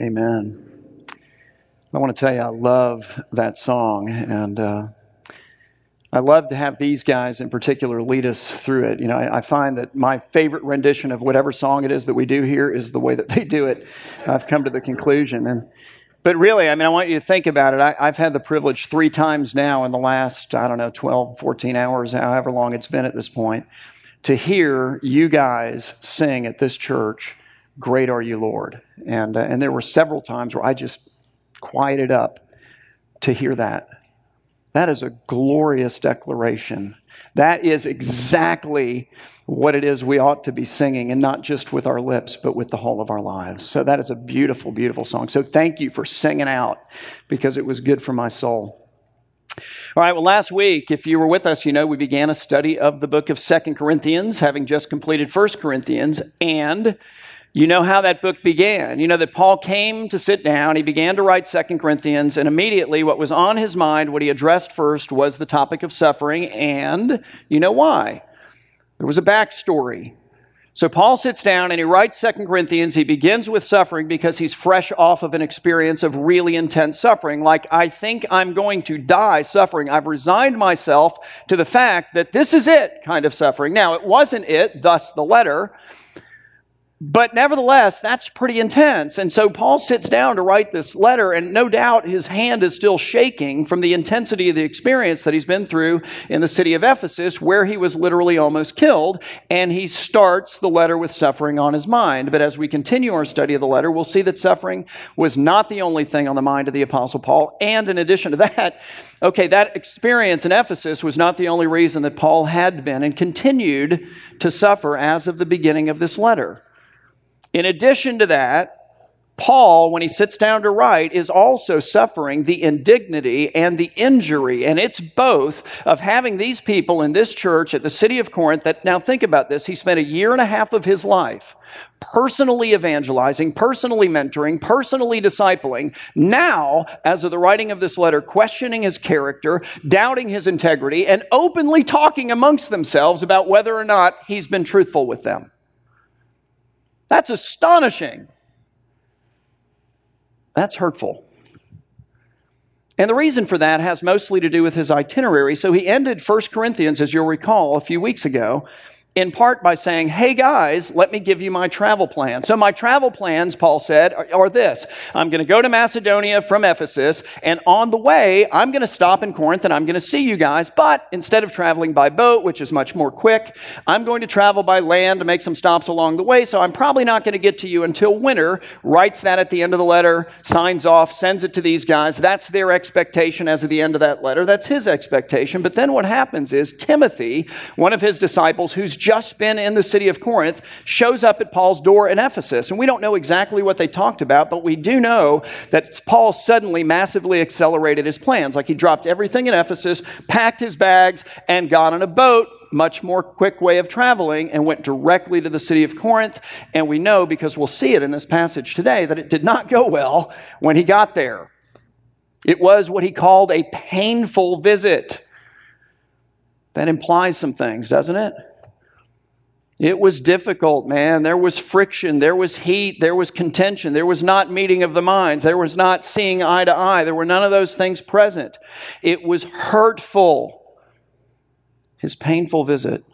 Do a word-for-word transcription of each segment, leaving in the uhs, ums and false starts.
Amen. I want to tell you, I love that song, and uh, I love to have these guys in particular lead us through it. You know, I, I find that my favorite rendition of whatever song it is that we do here is the way that they do it. I've come to the conclusion, and but really, I mean, I want you to think about it. I, I've had the privilege three times now in the last, I don't know, twelve, fourteen hours, however long it's been at this point, to hear you guys sing at this church, "Great Are You, Lord," and uh, and there were several times where I just quieted up to hear that. That is a glorious declaration. That is exactly what it is we ought to be singing, and not just with our lips, but with the whole of our lives. So that is a beautiful, beautiful song. So thank you for singing out, because it was good for my soul. All right, well, last week, if you were with us, you know we began a study of the book of Second Corinthians, having just completed First Corinthians, and you know how that book began. You know that Paul came to sit down, he began to write Second Corinthians, and immediately what was on his mind, what he addressed first, was the topic of suffering, and you know why. There was a backstory. So Paul sits down and he writes Second Corinthians. He begins with suffering because he's fresh off of an experience of really intense suffering. Like, I think I'm going to die suffering. I've resigned myself to the fact that this is it kind of suffering. Now, it wasn't it, thus the letter. But nevertheless, that's pretty intense. And so Paul sits down to write this letter, and no doubt his hand is still shaking from the intensity of the experience that he's been through in the city of Ephesus, where he was literally almost killed. And he starts the letter with suffering on his mind. But as we continue our study of the letter, we'll see that suffering was not the only thing on the mind of the Apostle Paul. And in addition to that, okay, that experience in Ephesus was not the only reason that Paul had been and continued to suffer as of the beginning of this letter. In addition to that, Paul, when he sits down to write, is also suffering the indignity and the injury. And it's both of having these people in this church at the city of Corinth that, now think about this, he spent a year and a half of his life personally evangelizing, personally mentoring, personally discipling. Now, as of the writing of this letter, questioning his character, doubting his integrity, and openly talking amongst themselves about whether or not he's been truthful with them. That's astonishing. That's hurtful. And the reason for that has mostly to do with his itinerary. So he ended First Corinthians, as you'll recall, a few weeks ago, in part by saying, hey guys, let me give you my travel plan. So my travel plans, Paul said, are, are this. I'm going to go to Macedonia from Ephesus, and on the way, I'm going to stop in Corinth, and I'm going to see you guys. But instead of traveling by boat, which is much more quick, I'm going to travel by land to make some stops along the way, so I'm probably not going to get to you until winter. Writes that at the end of the letter, signs off, sends it to these guys. That's their expectation as of the end of that letter. That's his expectation. But then what happens is Timothy, one of his disciples, who's just been in the city of Corinth, shows up at Paul's door in Ephesus. And we don't know exactly what they talked about, but we do know that Paul suddenly massively accelerated his plans. Like, he dropped everything in Ephesus, packed his bags, and got on a boat, much more quick way of traveling, and went directly to the city of Corinth. And we know, because we'll see it in this passage today, that it did not go well when he got there. It was what he called a painful visit. That implies some things, doesn't it? It was difficult, man. There was friction. There was heat. There was contention. There was not meeting of the minds. There was not seeing eye to eye. There were none of those things present. It was hurtful, his painful visit.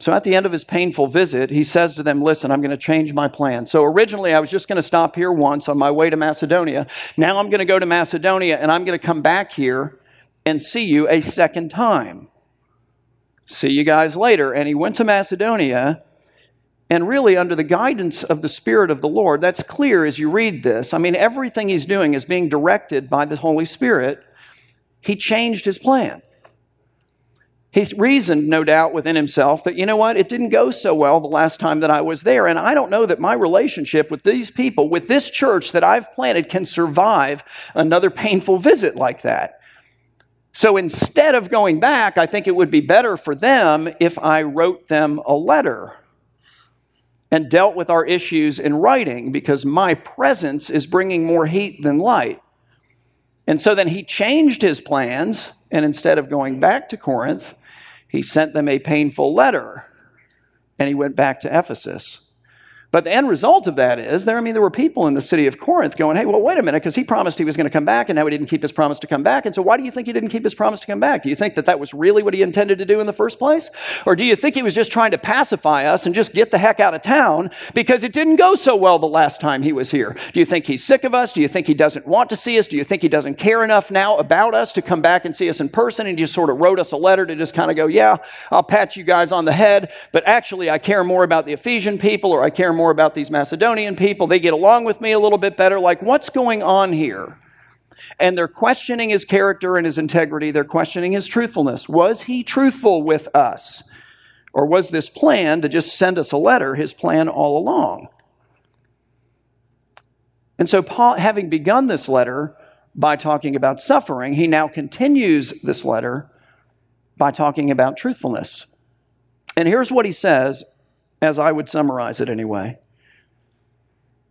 So at the end of his painful visit, he says to them, listen, I'm going to change my plan. So originally, I was just going to stop here once on my way to Macedonia. Now I'm going to go to Macedonia, and I'm going to come back here and see you a second time. See you guys later. And he went to Macedonia, and really under the guidance of the Spirit of the Lord, that's clear as you read this. I mean, everything he's doing is being directed by the Holy Spirit. He changed his plan. He reasoned, no doubt, within himself that, you know what, it didn't go so well the last time that I was there, and I don't know that my relationship with these people, with this church that I've planted, can survive another painful visit like that. So instead of going back, I think it would be better for them if I wrote them a letter and dealt with our issues in writing, because my presence is bringing more heat than light. And so then he changed his plans, and instead of going back to Corinth, he sent them a painful letter, and he went back to Ephesus. But the end result of that is, there, I mean, there were people in the city of Corinth going, hey, well, wait a minute, because he promised he was going to come back, and now he didn't keep his promise to come back. And so why do you think he didn't keep his promise to come back? Do you think that that was really what he intended to do in the first place? Or do you think he was just trying to pacify us and just get the heck out of town because it didn't go so well the last time he was here? Do you think he's sick of us? Do you think he doesn't want to see us? Do you think he doesn't care enough now about us to come back and see us in person? And he just sort of wrote us a letter to just kind of go, yeah, I'll pat you guys on the head, but actually I care more about the Ephesian people, or I care more more about these Macedonian people. They get along with me a little bit better. Like, what's going on here? And they're questioning his character and his integrity. They're questioning his truthfulness. Was he truthful with us? Or was this plan to just send us a letter his plan all along? And so Paul, having begun this letter by talking about suffering, he now continues this letter by talking about truthfulness. And here's what he says, as I would summarize it anyway.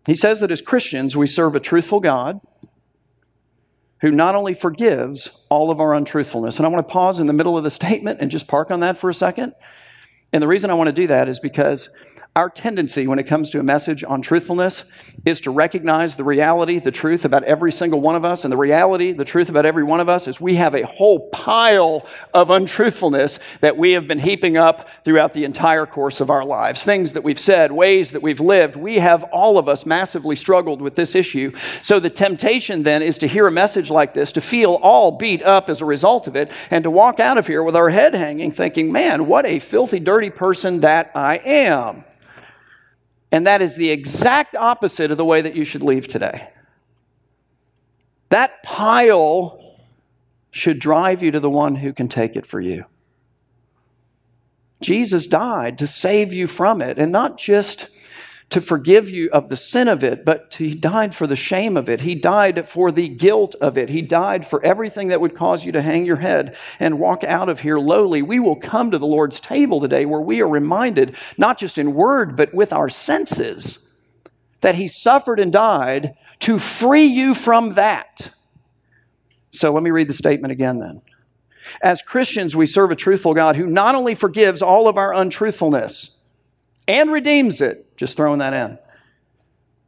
He says that as Christians, we serve a truthful God who not only forgives all of our untruthfulness. And I want to pause in the middle of the statement and just park on that for a second. And the reason I want to do that is because our tendency when it comes to a message on truthfulness is to recognize the reality, the truth about every single one of us. And the reality, the truth about every one of us is we have a whole pile of untruthfulness that we have been heaping up throughout the entire course of our lives. Things that we've said, ways that we've lived. We have, all of us, massively struggled with this issue. So the temptation then is to hear a message like this, to feel all beat up as a result of it, and to walk out of here with our head hanging thinking, man, what a filthy, dirty person that I am. And that is the exact opposite of the way that you should leave today. That pile should drive you to the one who can take it for you. Jesus died to save you from it, and not just to forgive you of the sin of it, but to, he died for the shame of it. He died for the guilt of it. He died for everything that would cause you to hang your head and walk out of here lowly. We will come to the Lord's table today where we are reminded, not just in word, but with our senses, that he suffered and died to free you from that. So let me read the statement again then. As Christians, we serve a truthful God who not only forgives all of our untruthfulness and redeems it, just throwing that in,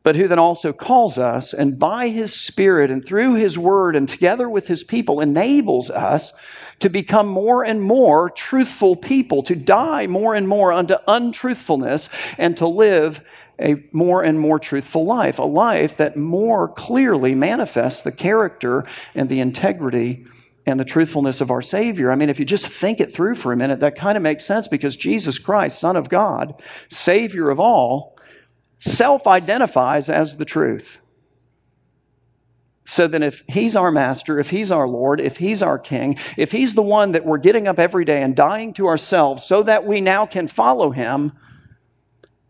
but who then also calls us, and by his Spirit and through his word and together with his people enables us to become more and more truthful people, to die more and more unto untruthfulness, and to live a more and more truthful life, a life that more clearly manifests the character and the integrity and the truthfulness of our Savior. I mean, if you just think it through for a minute, that kind of makes sense, because Jesus Christ, Son of God, Savior of all, self-identifies as the truth. So then if he's our master, if he's our Lord, if he's our King, if he's the one that we're getting up every day and dying to ourselves so that we now can follow him,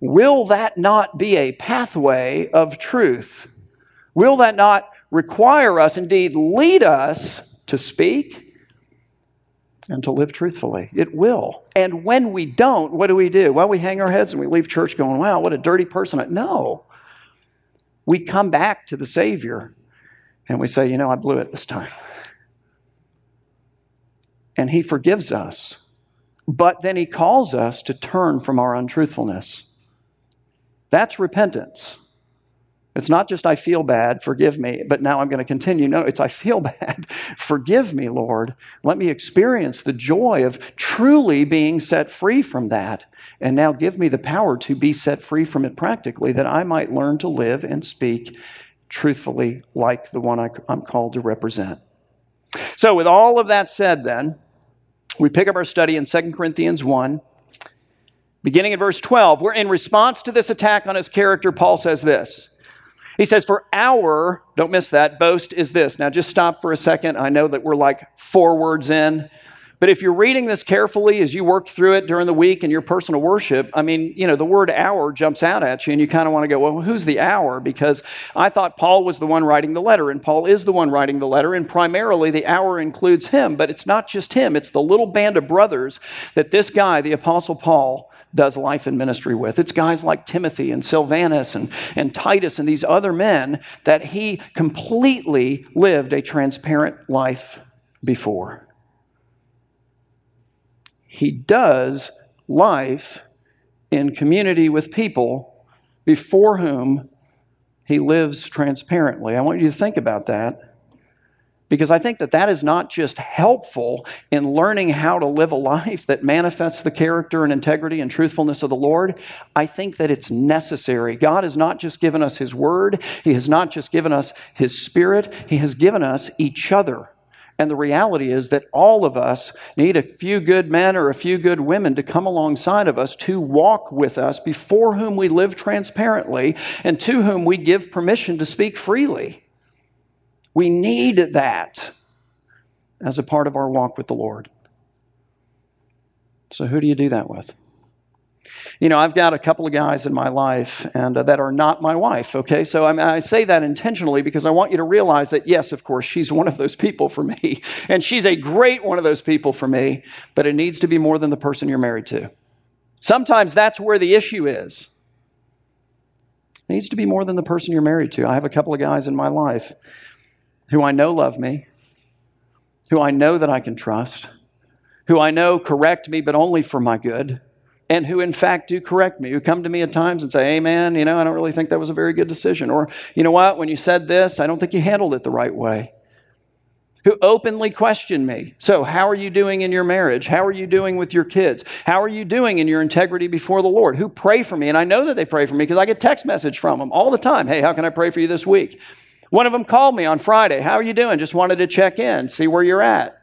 will that not be a pathway of truth? Will that not require us, indeed lead us, to speak and to live truthfully? It will. And when we don't, what do we do? Well, we hang our heads and we leave church going, wow, what a dirty person. I... No. We come back to the Savior and we say, you know, I blew it this time. And he forgives us. But then he calls us to turn from our untruthfulness. That's repentance. It's not just, I feel bad, forgive me, but now I'm going to continue. No, it's, I feel bad, forgive me, Lord. Let me experience the joy of truly being set free from that. And now give me the power to be set free from it practically, that I might learn to live and speak truthfully like the one I, I'm called to represent. So with all of that said then, we pick up our study in Second Corinthians one. Beginning in verse twelve, where in response to this attack on his character, Paul says this. He says, for our, don't miss that, boast is this. Now just stop for a second. I know that we're like four words in. But if you're reading this carefully as you work through it during the week in your personal worship, I mean, you know, the word hour jumps out at you and you kind of want to go, well, who's the hour? Because I thought Paul was the one writing the letter, and Paul is the one writing the letter, and primarily the hour includes him. But it's not just him. It's the little band of brothers that this guy, the Apostle Paul, does life and ministry with. It's guys like Timothy and Sylvanus and, and Titus and these other men that he completely lived a transparent life before. He does life in community with people before whom he lives transparently. I want you to think about that, because I think that that is not just helpful in learning how to live a life that manifests the character and integrity and truthfulness of the Lord. I think that it's necessary. God has not just given us His Word. He has not just given us His Spirit. He has given us each other. And the reality is that all of us need a few good men or a few good women to come alongside of us, to walk with us, before whom we live transparently and to whom we give permission to speak freely. We need that as a part of our walk with the Lord. So who do you do that with? You know, I've got a couple of guys in my life and uh, that are not my wife, okay? So I, mean, I say that intentionally because I want you to realize that, yes, of course, she's one of those people for me. And she's a great one of those people for me, but it needs to be more than the person you're married to. Sometimes that's where the issue is. It needs to be more than the person you're married to. I have a couple of guys in my life who I know love me, who I know that I can trust, who I know correct me, but only for my good, and who in fact do correct me, who come to me at times and say, hey man, you know, I don't really think that was a very good decision. Or, you know what, when you said this, I don't think you handled it the right way. Who openly question me. So how are you doing in your marriage? How are you doing with your kids? How are you doing in your integrity before the Lord? Who pray for me? And I know that they pray for me because I get text message from them all the time. Hey, how can I pray for you this week? One of them called me on Friday. How are you doing? Just wanted to check in, see where you're at.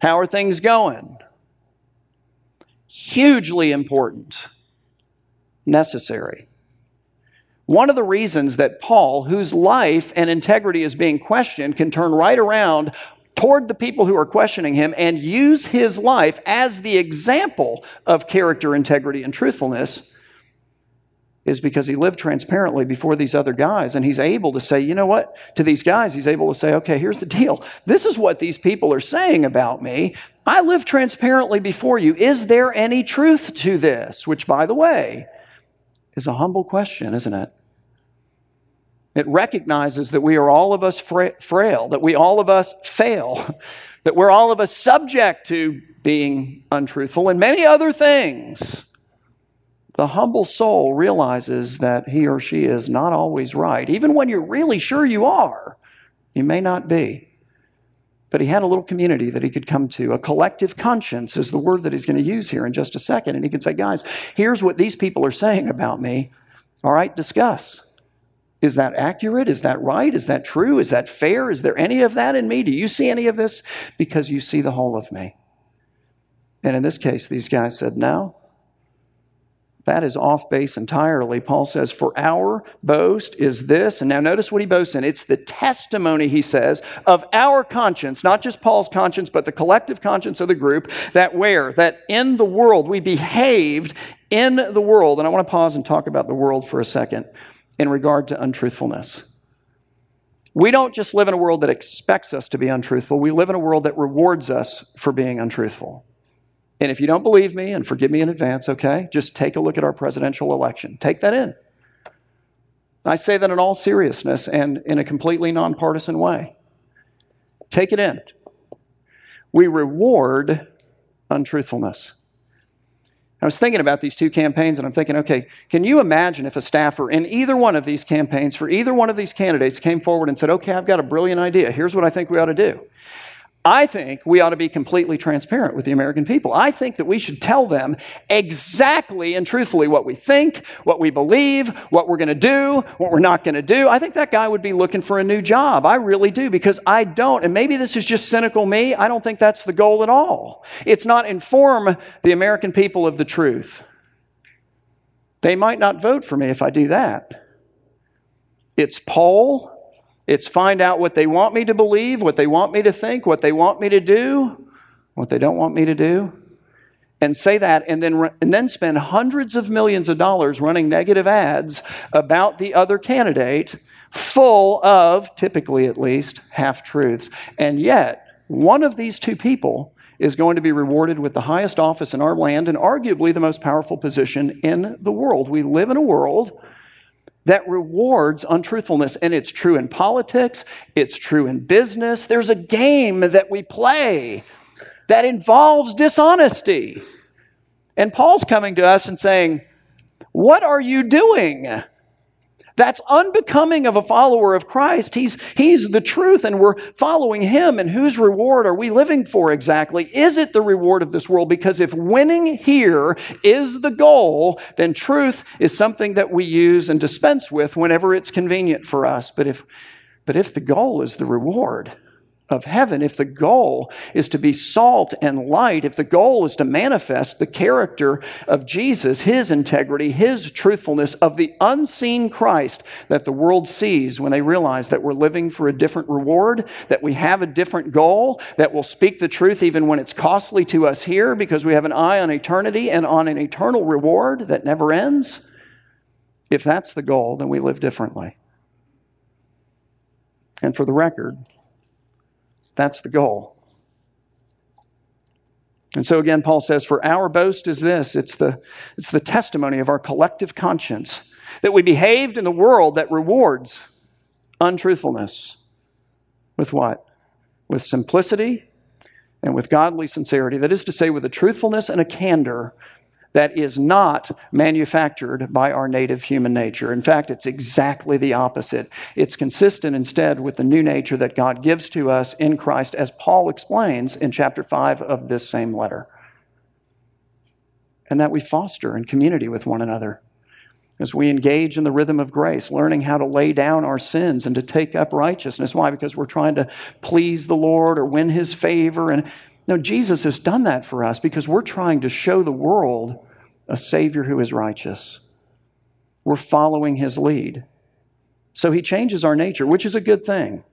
How are things going? Hugely important, necessary. One of the reasons that Paul, whose life and integrity is being questioned, can turn right around toward the people who are questioning him and use his life as the example of character, integrity, and truthfulness is because he lived transparently before these other guys, and he's able to say, you know what, to these guys, he's able to say, okay, here's the deal. This is what these people are saying about me. I live transparently before you. Is there any truth to this? Which, by the way, is a humble question, isn't it? It recognizes that we are all of us frail, that we all of us fail, that we're all of us subject to being untruthful and many other things. The humble soul realizes that he or she is not always right. Even when you're really sure you are, you may not be. But he had a little community that he could come to. A collective conscience is the word that he's going to use here in just a second. And he can say, guys, here's what these people are saying about me. All right, discuss. Is that accurate? Is that right? Is that true? Is that fair? Is there any of that in me? Do you see any of this? Because you see the whole of me. And in this case, these guys said, no. That is off base entirely. Paul says, for our boast is this. And now notice what he boasts in. It's the testimony, he says, of our conscience, not just Paul's conscience, but the collective conscience of the group, that where? That in the world, we behaved in the world. And I want to pause and talk about the world for a second in regard to untruthfulness. We don't just live in a world that expects us to be untruthful. We live in a world that rewards us for being untruthful. And if you don't believe me, and forgive me in advance, okay, just take a look at our presidential election. Take that in. I say that in all seriousness and in a completely nonpartisan way. Take it in. We reward untruthfulness. I was thinking about these two campaigns, and I'm thinking, okay, can you imagine if a staffer in either one of these campaigns for either one of these candidates came forward and said, okay, I've got a brilliant idea. Here's what I think we ought to do. I think we ought to be completely transparent with the American people. I think that we should tell them exactly and truthfully what we think, what we believe, what we're going to do, what we're not going to do. I think that guy would be looking for a new job. I really do, because I don't, and maybe this is just cynical me, I don't think that's the goal at all. It's not inform the American people of the truth. They might not vote for me if I do that. It's poll. It's find out what they want me to believe, what they want me to think, what they want me to do, what they don't want me to do, and say that, and then and then spend hundreds of millions of dollars running negative ads about the other candidate, full of, typically at least, half-truths. And yet, one of these two people is going to be rewarded with the highest office in our land and arguably the most powerful position in the world. We live in a world that rewards untruthfulness. And it's true in politics. It's true in business. There's a game that we play that involves dishonesty. And Paul's coming to us and saying, What are you doing? That's unbecoming of a follower of Christ. He's, he's the truth, and we're following him. And whose reward are we living for exactly? Is it the reward of this world? Because if winning here is the goal, then truth is something that we use and dispense with whenever it's convenient for us. But if, but if the goal is the reward of heaven, if the goal is to be salt and light, if the goal is to manifest the character of Jesus, his integrity, his truthfulness, of the unseen Christ that the world sees when they realize that we're living for a different reward, that we have a different goal, that will speak the truth even when it's costly to us here because we have an eye on eternity and on an eternal reward that never ends. If that's the goal, then we live differently. And for the record, that's the goal. And so again, Paul says, for our boast is this, it's the, it's the testimony of our collective conscience, that we behaved in the world that rewards untruthfulness. With what? With simplicity and with godly sincerity. That is to say, with a truthfulness and a candor that is not manufactured by our native human nature. In fact, it's exactly the opposite. It's consistent instead with the new nature that God gives to us in Christ, as Paul explains in chapter five of this same letter. And that we foster in community with one another as we engage in the rhythm of grace, learning how to lay down our sins and to take up righteousness. Why? Because we're trying to please the Lord or win his favor. And no, Jesus has done that for us because we're trying to show the world a Savior who is righteous. We're following his lead. So he changes our nature, which is a good thing,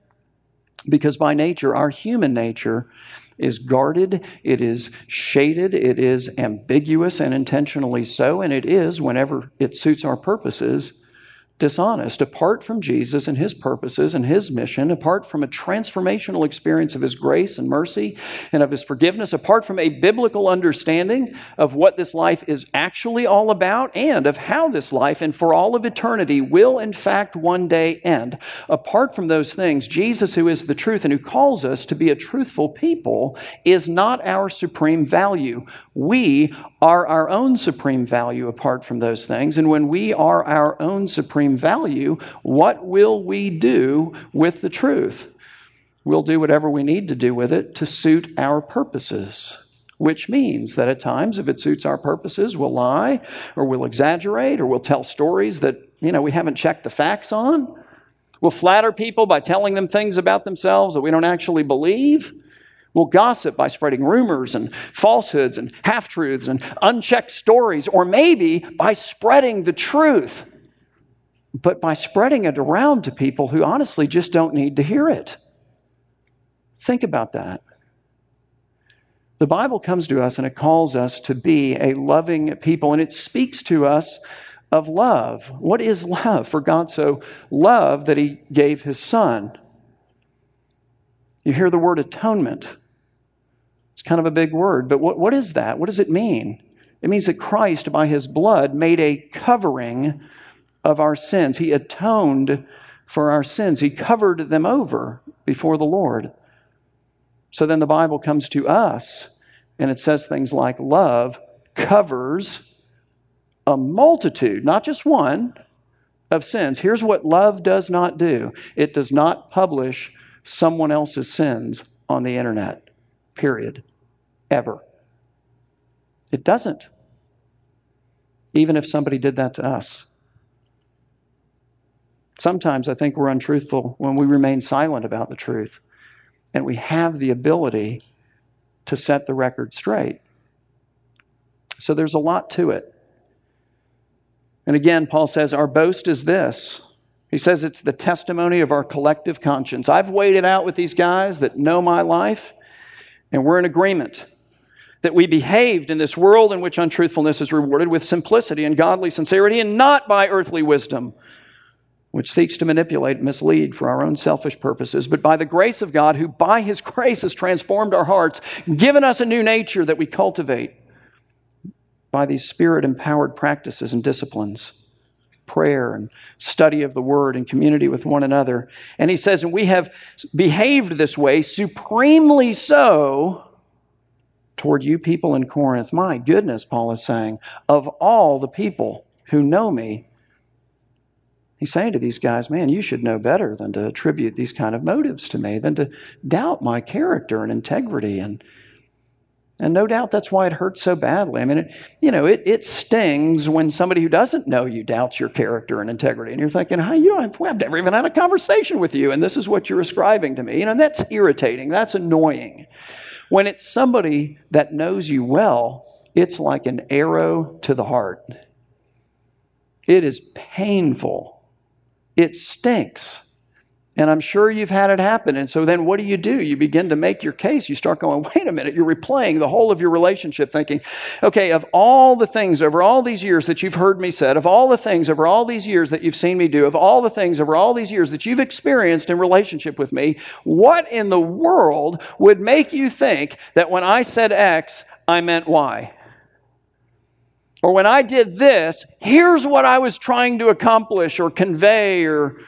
because by nature, our human nature is guarded, it is shaded, it is ambiguous and intentionally so, and it is, whenever it suits our purposes, dishonest. Apart from Jesus and his purposes and his mission, apart from a transformational experience of his grace and mercy and of his forgiveness, apart from a biblical understanding of what this life is actually all about and of how this life and for all of eternity will in fact one day end. Apart from those things, Jesus, who is the truth and who calls us to be a truthful people, is not our supreme value. We are our own supreme value apart from those things. And when we are our own supreme value, what will we do with the truth? We'll do whatever we need to do with it to suit our purposes, which means that at times, if it suits our purposes, we'll lie or we'll exaggerate or we'll tell stories that, you know, we haven't checked the facts on. We'll flatter people by telling them things about themselves that we don't actually believe. We'll gossip by spreading rumors and falsehoods and half-truths and unchecked stories, or maybe by spreading the truth, but by spreading it around to people who honestly just don't need to hear it. Think about that. The Bible comes to us and it calls us to be a loving people, and it speaks to us of love. What is love? For God so loved that he gave his Son. You hear the word atonement. It's kind of a big word, but what, what is that? What does it mean? It means that Christ, by his blood, made a covering of our sins. He atoned for our sins. He covered them over before the Lord. So then the Bible comes to us and it says things like love covers a multitude, not just one, of sins. Here's what love does not do. It does not publish someone else's sins on the internet, period, ever. It doesn't. Even if somebody did that to us. Sometimes I think we're untruthful when we remain silent about the truth, and we have the ability to set the record straight. So there's a lot to it. And again, Paul says, our boast is this. He says it's the testimony of our collective conscience. I've weighed it out with these guys that know my life, and we're in agreement that we behaved in this world in which untruthfulness is rewarded with simplicity and godly sincerity, and not by earthly wisdom, which seeks to manipulate and mislead for our own selfish purposes, but by the grace of God, who by his grace has transformed our hearts, given us a new nature that we cultivate by these Spirit-empowered practices and disciplines, prayer and study of the Word and community with one another. And he says, and we have behaved this way, supremely so, toward you people in Corinth. My goodness, Paul is saying, of all the people who know me. He's saying to these guys, man, you should know better than to attribute these kind of motives to me, than to doubt my character and integrity. And and no doubt that's why it hurts so badly. I mean, it, you know, it, it stings when somebody who doesn't know you doubts your character and integrity. And you're thinking, hey, you know, I've, I've never even had a conversation with you, and this is what you're ascribing to me. You know, and that's irritating. That's annoying. When it's somebody that knows you well, it's like an arrow to the heart. It is painful. It stinks. And I'm sure you've had it happen. And so then what do you do? You begin to make your case. You start going, wait a minute. You're replaying the whole of your relationship thinking, okay, of all the things over all these years that you've heard me said, of all the things over all these years that you've seen me do, of all the things over all these years that you've experienced in relationship with me, what in the world would make you think that when I said X, I meant Y? Or when I did this, here's what I was trying to accomplish or convey or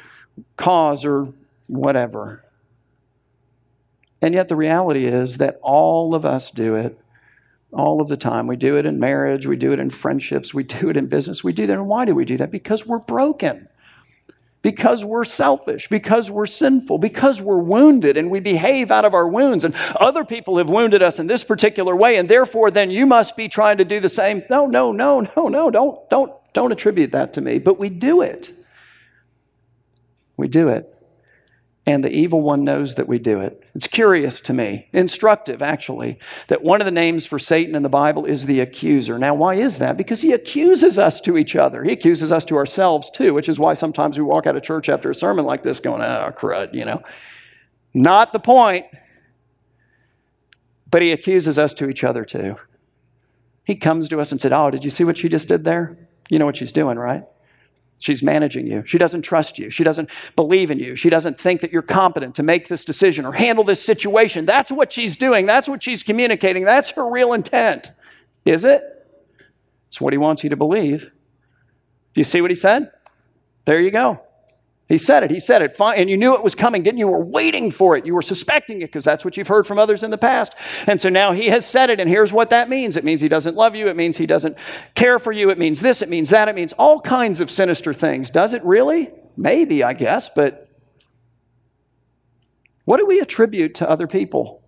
cause or whatever. And yet the reality is that all of us do it all of the time. We do it in marriage. We do it in friendships. We do it in business. We do that. And why do we do that? Because we're broken. Because we're selfish, because we're sinful, because we're wounded and we behave out of our wounds, and other people have wounded us in this particular way, and therefore then you must be trying to do the same. No, no, no, no, no, don't, don't, don't attribute that to me. But we do it. We do it. And the evil one knows that we do it. It's curious to me, instructive actually, that one of the names for Satan in the Bible is the accuser. Now, why is that? Because he accuses us to each other. He accuses us to ourselves too, which is why sometimes we walk out of church after a sermon like this going, oh, crud, you know. Not the point. But he accuses us to each other too. He comes to us and said, oh, did you see what she just did there? You know what she's doing, right? She's managing you. She doesn't trust you. She doesn't believe in you. She doesn't think that you're competent to make this decision or handle this situation. That's what she's doing. That's what she's communicating. That's her real intent. Is it? It's what he wants you to believe. Do you see what he said? There you go. He said it. He said it. Fine. And you knew it was coming, didn't you? You were waiting for it. You were suspecting it because that's what you've heard from others in the past. And so now he has said it, and here's what that means. It means he doesn't love you. It means he doesn't care for you. It means this. It means that. It means all kinds of sinister things. Does it really? Maybe, I guess. But what do we attribute to other people?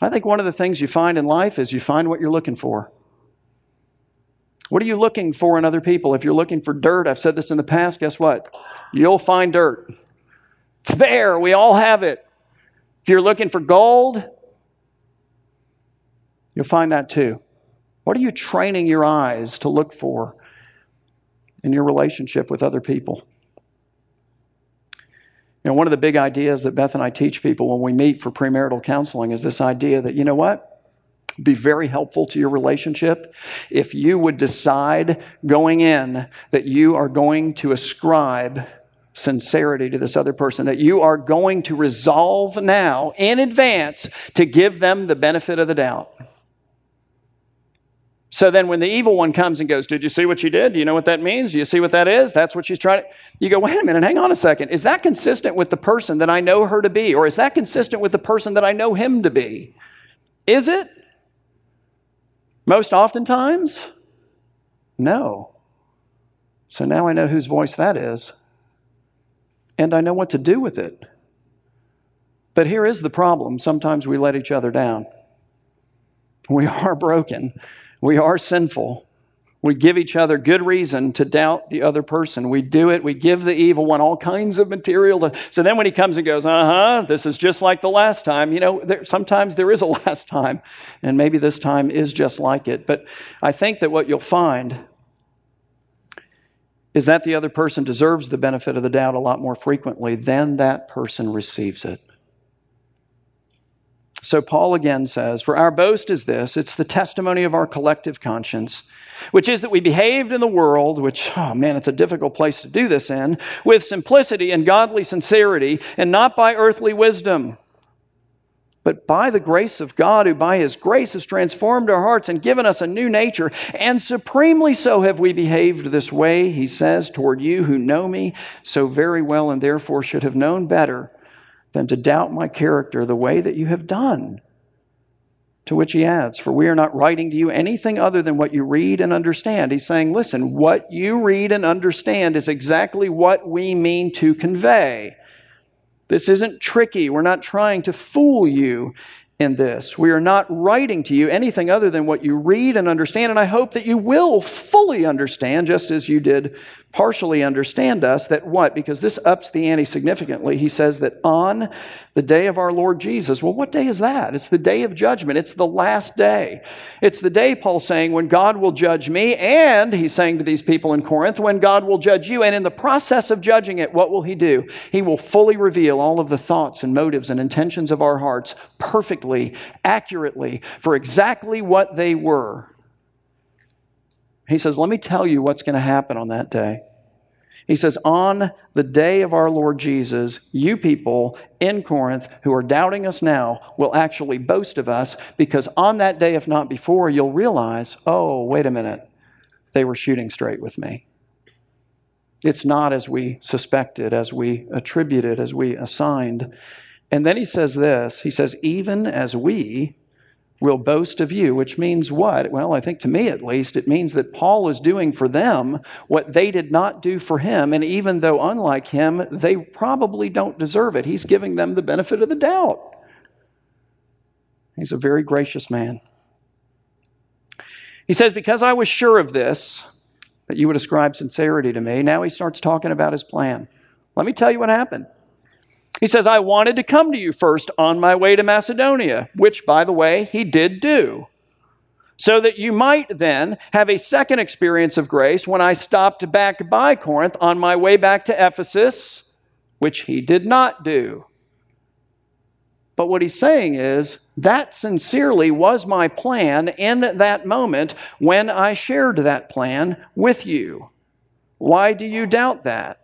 I think one of the things you find in life is you find what you're looking for. What are you looking for in other people? If you're looking for dirt, I've said this in the past, guess what? You'll find dirt. It's there. We all have it. If you're looking for gold, you'll find that too. What are you training your eyes to look for in your relationship with other people? You know, one of the big ideas that Beth and I teach people when we meet for premarital counseling is this idea that, you know what? Be very helpful to your relationship if you would decide going in that you are going to ascribe sincerity to this other person, that you are going to resolve now in advance to give them the benefit of the doubt. So then when the evil one comes and goes, did you see what she did? Do you know what that means? Do you see what that is? That's what she's trying to... You go, wait a minute, hang on a second. Is that consistent with the person that I know her to be? Or is that consistent with the person that I know him to be? Is it? Most oftentimes, no. So now I know whose voice that is, and I know what to do with it. But here is the problem. Sometimes we let each other down. We are broken. We are sinful. We give each other good reason to doubt the other person. We do it. We give the evil one all kinds of material. To, so then when he comes and goes, uh-huh, this is just like the last time. You know, there, sometimes there is a last time, and maybe this time is just like it. But I think that what you'll find is that the other person deserves the benefit of the doubt a lot more frequently than that person receives it. So Paul again says, for our boast is this, it's the testimony of our collective conscience, which is that we behaved in the world, which, oh man, it's a difficult place to do this in, with simplicity and godly sincerity, and not by earthly wisdom, but by the grace of God, who by His grace has transformed our hearts and given us a new nature, and supremely so have we behaved this way, he says, toward you who know me so very well and therefore should have known better than to doubt my character the way that you have done. To which he adds, for we are not writing to you anything other than what you read and understand. He's saying, listen, what you read and understand is exactly what we mean to convey. This isn't tricky. We're not trying to fool you in this. We are not writing to you anything other than what you read and understand, and I hope that you will fully understand, just as you did partially understand us, that what? Because this ups the ante significantly. He says that on the day of our Lord Jesus, well, what day is that? It's the day of judgment. It's the last day. It's the day, Paul's saying, when God will judge me, and he's saying to these people in Corinth, when God will judge you, and in the process of judging it, what will he do? He will fully reveal all of the thoughts and motives and intentions of our hearts perfectly, accurately, for exactly what they were. He says, let me tell you what's going to happen on that day. He says, on the day of our Lord Jesus, you people in Corinth who are doubting us now will actually boast of us, because on that day, if not before, you'll realize, oh, wait a minute, they were shooting straight with me. It's not as we suspected, as we attributed, as we assigned. And then he says this, he says, even as we will boast of you, which means what? Well, I think to me at least, it means that Paul is doing for them what they did not do for him, and even though unlike him, they probably don't deserve it. He's giving them the benefit of the doubt. He's a very gracious man. He says, because I was sure of this, that you would ascribe sincerity to me. Now he starts talking about his plan. Let me tell you what happened. He says, I wanted to come to you first on my way to Macedonia, which, by the way, he did do, so that you might then have a second experience of grace when I stopped back by Corinth on my way back to Ephesus, which he did not do. But what he's saying is, that sincerely was my plan in that moment when I shared that plan with you. Why do you doubt that?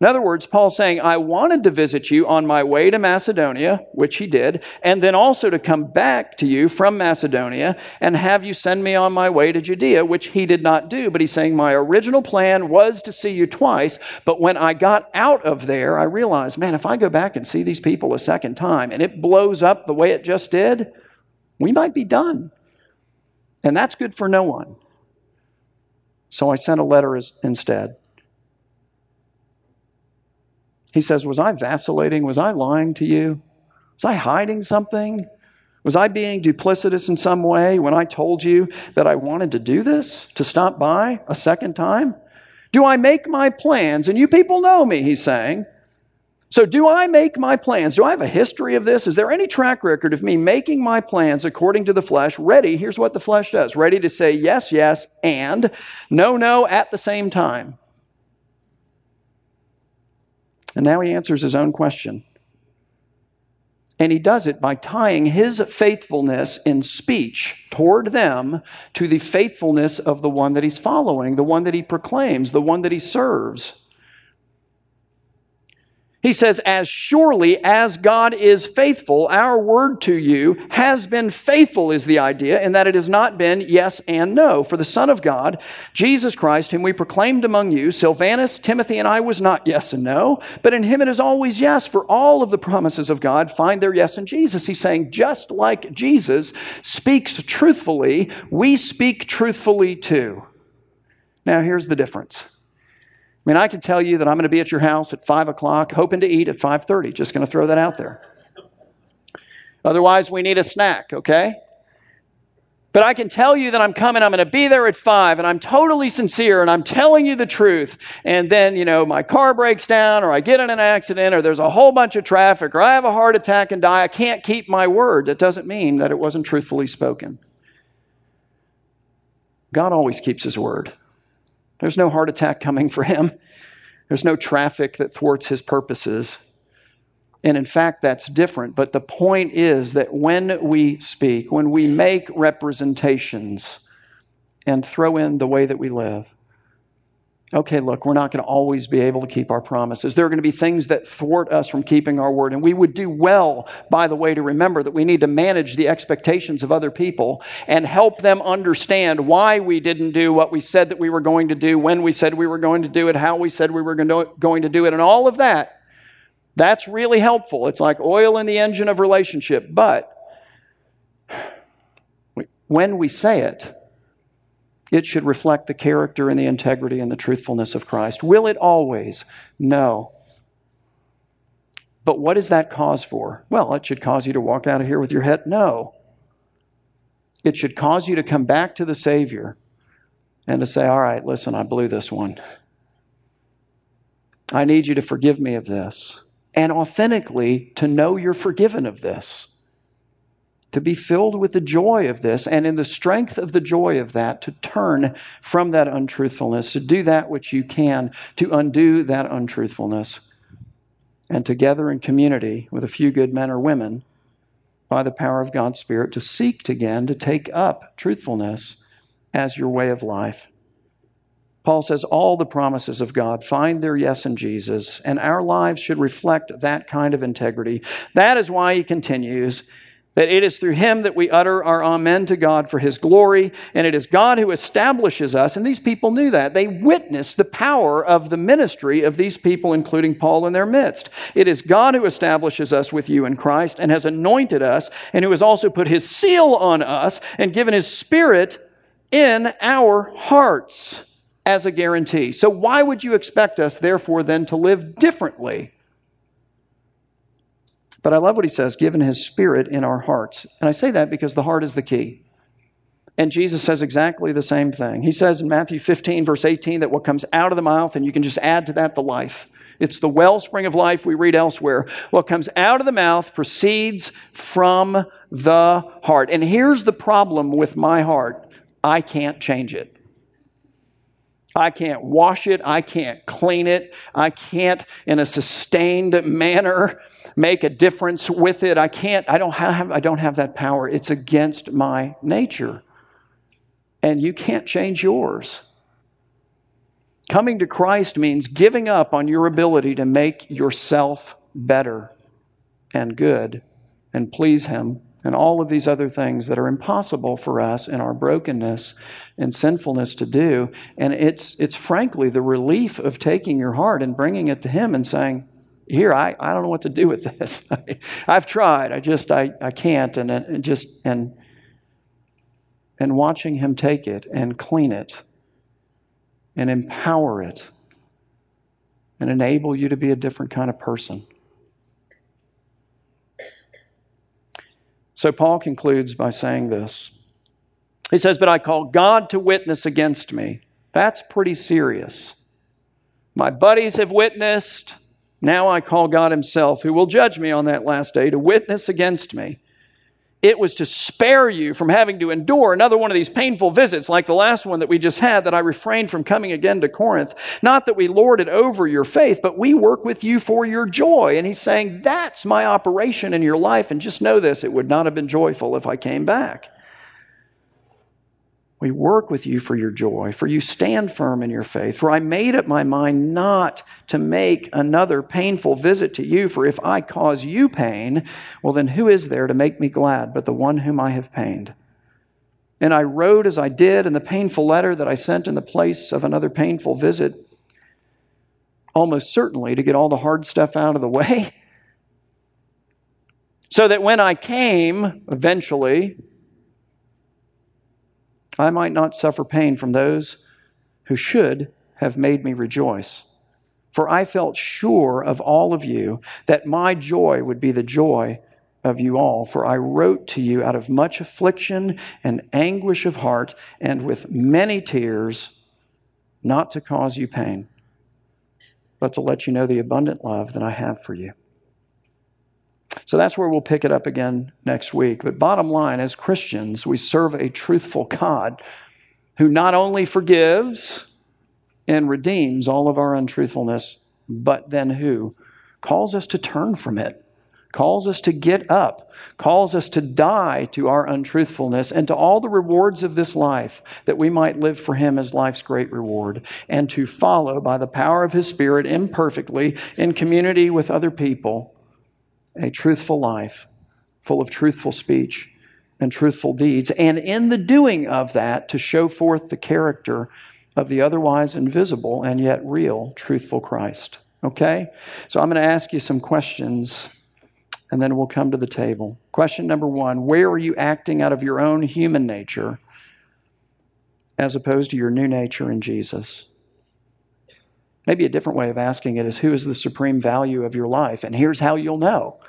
In other words, Paul's saying, I wanted to visit you on my way to Macedonia, which he did, and then also to come back to you from Macedonia and have you send me on my way to Judea, which he did not do. But he's saying, my original plan was to see you twice, but when I got out of there, I realized, man, if I go back and see these people a second time and it blows up the way it just did, we might be done. And that's good for no one. So I sent a letter as, instead. He says, was I vacillating? Was I lying to you? Was I hiding something? Was I being duplicitous in some way when I told you that I wanted to do this, to stop by a second time? Do I make my plans? And you people know me, he's saying. So do I make my plans? Do I have a history of this? Is there any track record of me making my plans according to the flesh, ready? Here's what the flesh does. Ready to say yes, yes, and no, no at the same time. And now he answers his own question. And he does it by tying his faithfulness in speech toward them to the faithfulness of the one that he's following, the one that he proclaims, the one that he serves. He says, as surely as God is faithful, our word to you has been faithful, is the idea, in that it has not been yes and no. For the Son of God, Jesus Christ, whom we proclaimed among you, Sylvanus, Timothy, and I was not yes and no, but in him it is always yes, for all of the promises of God find their yes in Jesus. He's saying, just like Jesus speaks truthfully, we speak truthfully too. Now here's the difference. I mean, I can tell you that I'm going to be at your house at five o'clock, hoping to eat at five thirty. Just going to throw that out there. Otherwise, we need a snack, okay? But I can tell you that I'm coming, I'm going to be there at five, and I'm totally sincere, and I'm telling you the truth. And then, you know, my car breaks down, or I get in an accident, or there's a whole bunch of traffic, or I have a heart attack and die. I can't keep my word. That doesn't mean that it wasn't truthfully spoken. God always keeps his word. There's no heart attack coming for him. There's no traffic that thwarts his purposes. And in fact, that's different. But the point is that when we speak, when we make representations and throw in the way that we live, okay, look, we're not going to always be able to keep our promises. There are going to be things that thwart us from keeping our word. And we would do well, by the way, to remember that we need to manage the expectations of other people and help them understand why we didn't do what we said that we were going to do, when we said we were going to do it, how we said we were going to do it, and all of that. That's really helpful. It's like oil in the engine of relationship. But when we say it, it should reflect the character and the integrity and the truthfulness of Christ. Will it always? No. But what is that cause for? Well, it should cause you to walk out of here with your head. No. It should cause you to come back to the Savior and to say, all right, listen, I blew this one. I need you to forgive me of this. And authentically to know you're forgiven of this. To be filled with the joy of this, and in the strength of the joy of that, to turn from that untruthfulness, to do that which you can, to undo that untruthfulness. And together in community with a few good men or women, by the power of God's Spirit, to seek again to take up truthfulness as your way of life. Paul says all the promises of God find their yes in Jesus, and our lives should reflect that kind of integrity. That is why he continues that it is through him that we utter our amen to God for his glory, and it is God who establishes us. And these people knew that. They witnessed the power of the ministry of these people, including Paul, in their midst. It is God who establishes us with you in Christ and has anointed us, and who has also put his seal on us and given his Spirit in our hearts as a guarantee. So why would you expect us, therefore, then to live differently? But I love what he says, given his Spirit in our hearts. And I say that because the heart is the key. And Jesus says exactly the same thing. He says in Matthew fifteen, verse eighteen, that what comes out of the mouth, and you can just add to that the life. It's the wellspring of life we read elsewhere. What comes out of the mouth proceeds from the heart. And here's the problem with my heart. I can't change it. I can't wash it. I can't clean it. I can't, in a sustained manner, make a difference with it. I can't. I don't have. I don't have that power. It's against my nature, and you can't change yours. Coming to Christ means giving up on your ability to make yourself better and good and please him, and all of these other things that are impossible for us in our brokenness and sinfulness to do. And it's it's frankly the relief of taking your heart and bringing it to him and saying, here, I, I don't know what to do with this. I've tried. I just, I, I can't. And, and just, and, and watching him take it and clean it and empower it and enable you to be a different kind of person. So Paul concludes by saying this. He says, but I call God to witness against me. That's pretty serious. My buddies have witnessed. Now I call God himself, who will judge me on that last day, to witness against me. It was to spare you from having to endure another one of these painful visits like the last one that we just had, that I refrained from coming again to Corinth. Not that we lord it over your faith, but we work with you for your joy. And he's saying, that's my operation in your life. And just know this, it would not have been joyful if I came back. We work with you for your joy, for you stand firm in your faith. For I made up my mind not to make another painful visit to you, for if I cause you pain, well then who is there to make me glad but the one whom I have pained? And I wrote as I did, and the painful letter that I sent in the place of another painful visit, almost certainly to get all the hard stuff out of the way, so that when I came, eventually, I might not suffer pain from those who should have made me rejoice. For I felt sure of all of you that my joy would be the joy of you all. For I wrote to you out of much affliction and anguish of heart and with many tears, not to cause you pain, but to let you know the abundant love that I have for you. So that's where we'll pick it up again next week. But bottom line, as Christians, we serve a truthful God who not only forgives and redeems all of our untruthfulness, but then who calls us to turn from it, calls us to get up, calls us to die to our untruthfulness and to all the rewards of this life, that we might live for him as life's great reward, and to follow by the power of his Spirit imperfectly in community with other people a truthful life, full of truthful speech and truthful deeds, and in the doing of that, to show forth the character of the otherwise invisible and yet real, truthful Christ. Okay? So I'm going to ask you some questions and then we'll come to the table. Question number one, where are you acting out of your own human nature as opposed to your new nature in Jesus? Maybe a different way of asking it is, who is the supreme value of your life? And here's how you'll know.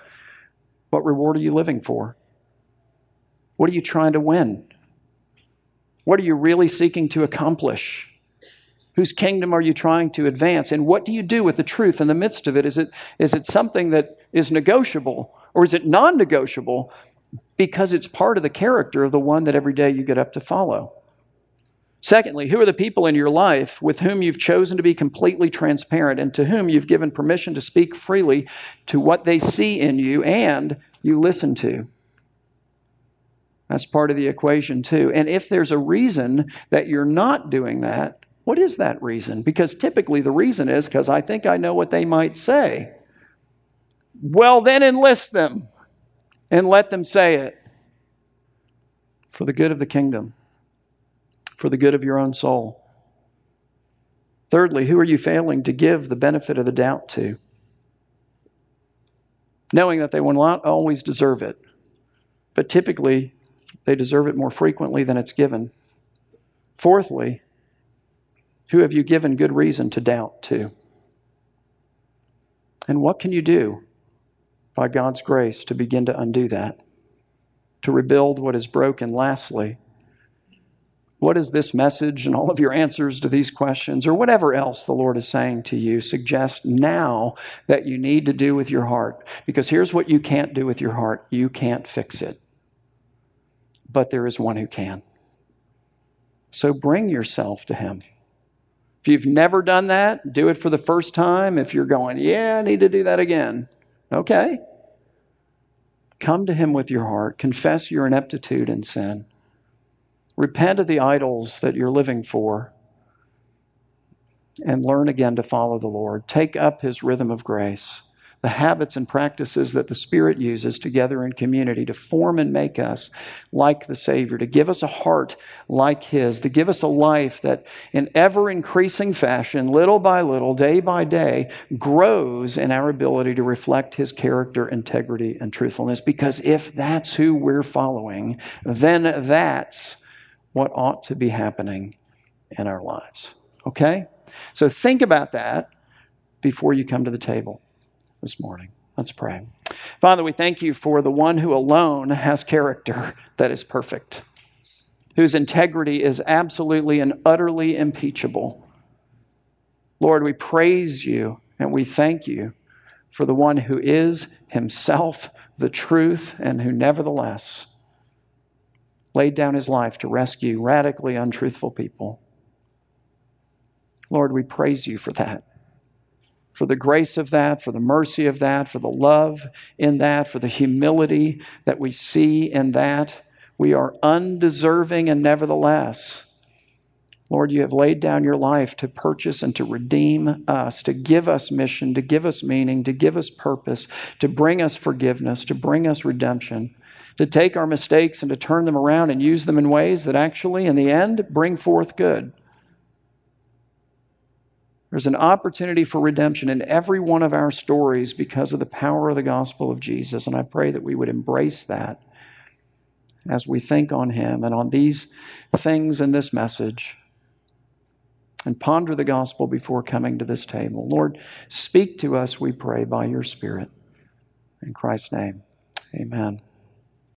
What reward are you living for? What are you trying to win? What are you really seeking to accomplish? Whose kingdom are you trying to advance? And what do you do with the truth in the midst of it? Is it, is it something that is negotiable, or is it non-negotiable because it's part of the character of the one that every day you get up to follow? Secondly, who are the people in your life with whom you've chosen to be completely transparent and to whom you've given permission to speak freely to what they see in you and you listen to? That's part of the equation too. And if there's a reason that you're not doing that, what is that reason? Because typically the reason is because I think I know what they might say. Well, then enlist them and let them say it for the good of the kingdom, for the good of your own soul. Thirdly, who are you failing to give the benefit of the doubt to? Knowing that they will not always deserve it, but typically they deserve it more frequently than it's given. Fourthly, who have you given good reason to doubt to? And what can you do by God's grace to begin to undo that? To rebuild what is broken? Lastly, what is this message and all of your answers to these questions or whatever else the Lord is saying to you suggest now that you need to do with your heart? Because here's what you can't do with your heart. You can't fix it. But there is one who can. So bring yourself to Him. If you've never done that, do it for the first time. If you're going, yeah, I need to do that again. Okay. Come to Him with your heart. Confess your ineptitude in sin. Repent of the idols that you're living for. And learn again to follow the Lord. Take up His rhythm of grace. The habits and practices that the Spirit uses together in community to form and make us like the Savior, to give us a heart like His, to give us a life that in ever-increasing fashion, little by little, day by day, grows in our ability to reflect His character, integrity, and truthfulness. Because if that's who we're following, then that's what ought to be happening in our lives. Okay? So think about that before you come to the table this morning. Let's pray. Father, we thank You for the one who alone has character that is perfect, whose integrity is absolutely and utterly impeachable. Lord, we praise You and we thank You for the one who is Himself the truth and who nevertheless laid down His life to rescue radically untruthful people. Lord, we praise You for that. For the grace of that, for the mercy of that, for the love in that, for the humility that we see in that. We are undeserving, and nevertheless, Lord, You have laid down Your life to purchase and to redeem us, to give us mission, to give us meaning, to give us purpose, to bring us forgiveness, to bring us redemption, to take our mistakes and to turn them around and use them in ways that actually, in the end, bring forth good. There's an opportunity for redemption in every one of our stories because of the power of the gospel of Jesus. And I pray that we would embrace that as we think on Him and on these things in this message and ponder the gospel before coming to this table. Lord, speak to us, we pray, by Your Spirit. In Christ's name, amen.